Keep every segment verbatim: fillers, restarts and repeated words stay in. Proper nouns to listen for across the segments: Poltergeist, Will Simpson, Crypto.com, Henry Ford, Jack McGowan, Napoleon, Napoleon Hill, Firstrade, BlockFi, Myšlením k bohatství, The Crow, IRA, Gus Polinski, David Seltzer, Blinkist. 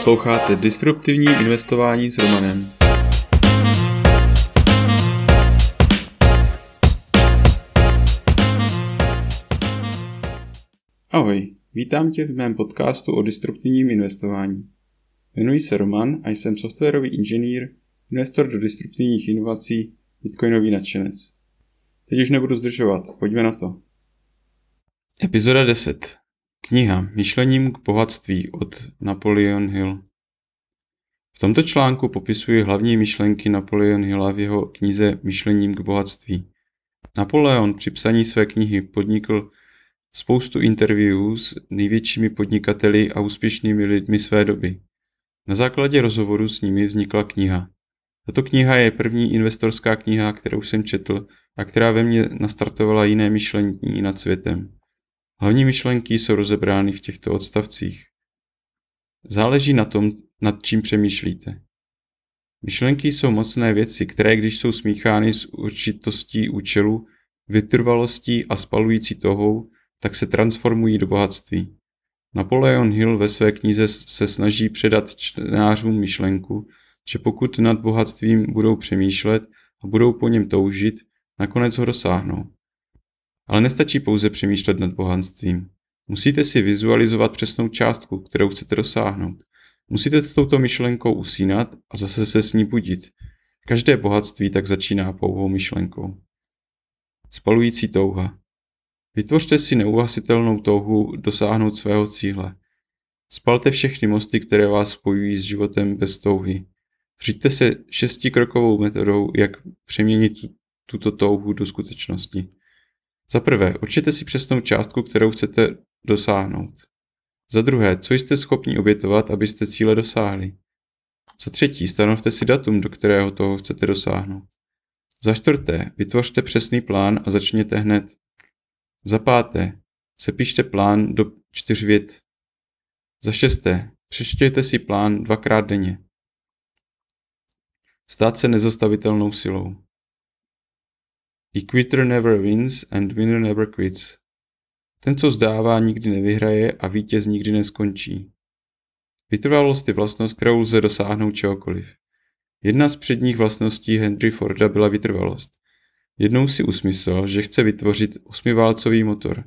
Posloucháte Disruptivní investování s Romanem. Ahoj, vítám tě v mém podcastu o disruptivním investování. Jmenuji se Roman a jsem softwarový inženýr, investor do disruptivních inovací, bitcoinový nadšenec. Teď už nebudu zdržovat, pojďme na to. Epizoda deset. Kniha Myšlením k bohatství od Napoleon Hill. V tomto článku popisuji hlavní myšlenky Napoleon Hilla v jeho knize Myšlením k bohatství. Napoleon při psaní své knihy podnikl spoustu interviewů s největšími podnikateli a úspěšnými lidmi své doby. Na základě rozhovoru s nimi vznikla kniha. Tato kniha je první investorská kniha, kterou jsem četl a která ve mně nastartovala jiné myšlení nad světem. Hlavní myšlenky jsou rozebrány v těchto odstavcích. Záleží na tom, nad čím přemýšlíte. Myšlenky jsou mocné věci, které, když jsou smíchány s určitostí účelu, vytrvalostí a spalující touhou, tak se transformují do bohatství. Napoleon Hill ve své knize se snaží předat čtenářům myšlenku, že pokud nad bohatstvím budou přemýšlet a budou po něm toužit, nakonec ho dosáhnou. Ale nestačí pouze přemýšlet nad bohatstvím. Musíte si vizualizovat přesnou částku, kterou chcete dosáhnout. Musíte s touto myšlenkou usínat a zase se s ní budit. Každé bohatství tak začíná pouhou myšlenkou. Spalující touha. Vytvořte si neuhasitelnou touhu dosáhnout svého cíle. Spalte všechny mosty, které vás spojují s životem bez touhy. Přijďte se šestikrokovou metodou, jak přeměnit tuto touhu do skutečnosti. Za prvé, určete si přesnou částku, kterou chcete dosáhnout. Za druhé, co jste schopni obětovat, abyste cíle dosáhli. Za třetí, stanovte si datum, do kterého toho chcete dosáhnout. Za čtvrté, vytvořte přesný plán a začněte hned. Za páté, sepište plán do čtyř vět. Za šesté, přečtěte si plán dvakrát denně. Stát se nezastavitelnou silou. The quitter never wins and winner never quits. Ten, co vzdává, nikdy nevyhraje a vítěz nikdy neskončí. Vytrvalost je vlastnost, kterou lze dosáhnout čehokoliv. Jedna z předních vlastností Henry Forda byla vytrvalost. Jednou si usmyslel, že chce vytvořit osmiválcový motor.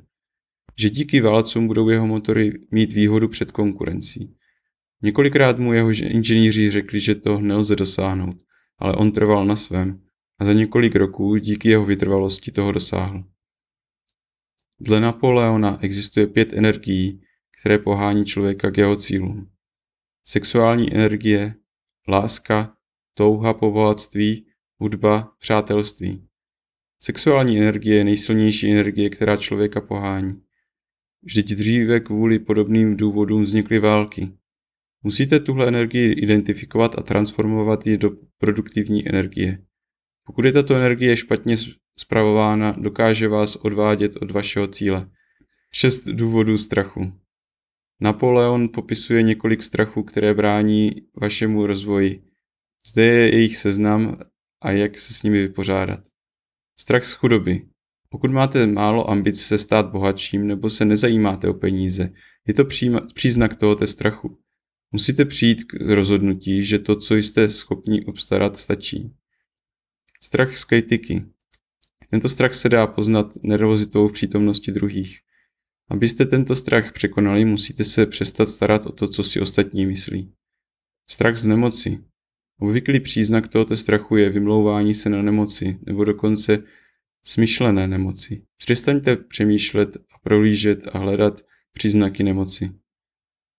Že díky válcům budou jeho motory mít výhodu před konkurencí. Několikrát mu jeho inženýři řekli, že to nelze dosáhnout, ale on trval na svém. A za několik roků díky jeho vytrvalosti toho dosáhl. Dle Napoleona existuje pět energií, které pohání člověka k jeho cílům. Sexuální energie, láska, touha po bohatství, hudba, přátelství. Sexuální energie je nejsilnější energie, která člověka pohání. Vždyť dříve kvůli podobným důvodům vznikly války. Musíte tuhle energii identifikovat a transformovat ji do produktivní energie. Pokud je tato energie špatně spravována, dokáže vás odvádět od vašeho cíle. šest důvodů strachu. Napoleon popisuje několik strachů, které brání vašemu rozvoji. Zde je jejich seznam a jak se s nimi vypořádat. Strach z chudoby. Pokud máte málo ambic se stát bohatším nebo se nezajímáte o peníze, je to příznak tohoto strachu. Musíte přijít k rozhodnutí, že to, co jste schopni obstarat, stačí. Strach z kritiky. Tento strach se dá poznat nervozitou v přítomnosti druhých. Abyste tento strach překonali, musíte se přestat starat o to, co si ostatní myslí. Strach z nemoci. Obvyklý příznak tohoto strachu je vymlouvání se na nemoci, nebo dokonce smyšlené nemoci. Přestaňte přemýšlet a prohlížet a hledat příznaky nemoci.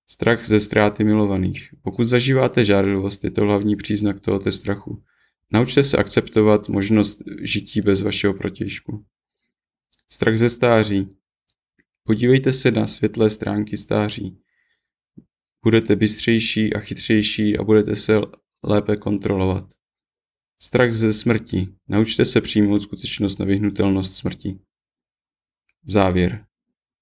Strach ze ztráty milovaných. Pokud zažíváte žárlivost, je to hlavní příznak tohoto strachu. Naučte se akceptovat možnost žití bez vašeho protějšku. Strach ze stáří. Podívejte se na světlé stránky stáří. Budete bystřejší a chytřejší a budete se lépe kontrolovat. Strach ze smrti. Naučte se přijmout skutečnost na vyhnutelnost smrti. Závěr.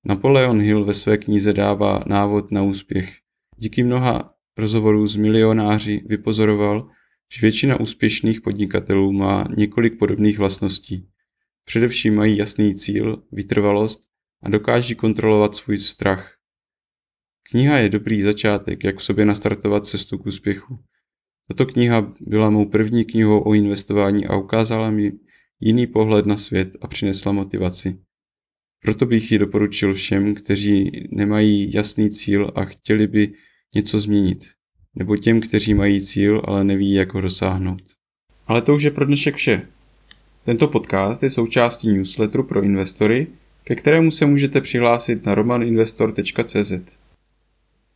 Napoleon Hill ve své knize dává návod na úspěch. Díky mnoha rozhovorů s milionáři vypozoroval, že většina úspěšných podnikatelů má několik podobných vlastností. Především mají jasný cíl, vytrvalost a dokáží kontrolovat svůj strach. Kniha je dobrý začátek, jak v sobě nastartovat cestu k úspěchu. Tato kniha byla mou první knihou o investování a ukázala mi jiný pohled na svět a přinesla motivaci. Proto bych ji doporučil všem, kteří nemají jasný cíl a chtěli by něco změnit, nebo těm, kteří mají cíl, ale neví, jak ho dosáhnout. Ale to už je pro dnešek vše. Tento podcast je součástí newsletteru pro investory, ke kterému se můžete přihlásit na roman investor tečka cé zet.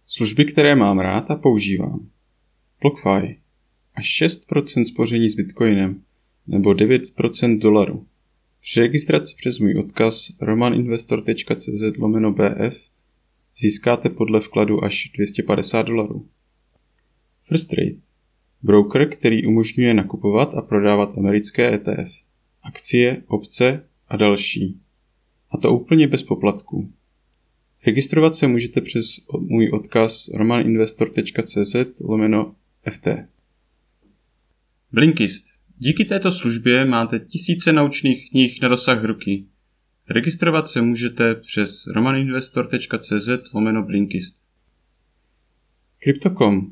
Služby, které mám rád a používám. BlockFi. Až šest procent spoření s bitcoinem, nebo devět procent dolaru. Při registraci přes můj odkaz roman investor tečka cé zet lomeno bé ef získáte podle vkladu až dvě stě padesát dolarů. Firstrade. Broker, který umožňuje nakupovat a prodávat americké é té ef, akcie, opce a další. A to úplně bez poplatků. Registrovat se můžete přes můj odkaz roman investor tečka cé zet lomeno ef té. Blinkist. Díky této službě máte tisíce naučných knih na dosah ruky. Registrovat se můžete přes roman investor tečka cé zet lomeno blinkist. Crypto tečka com.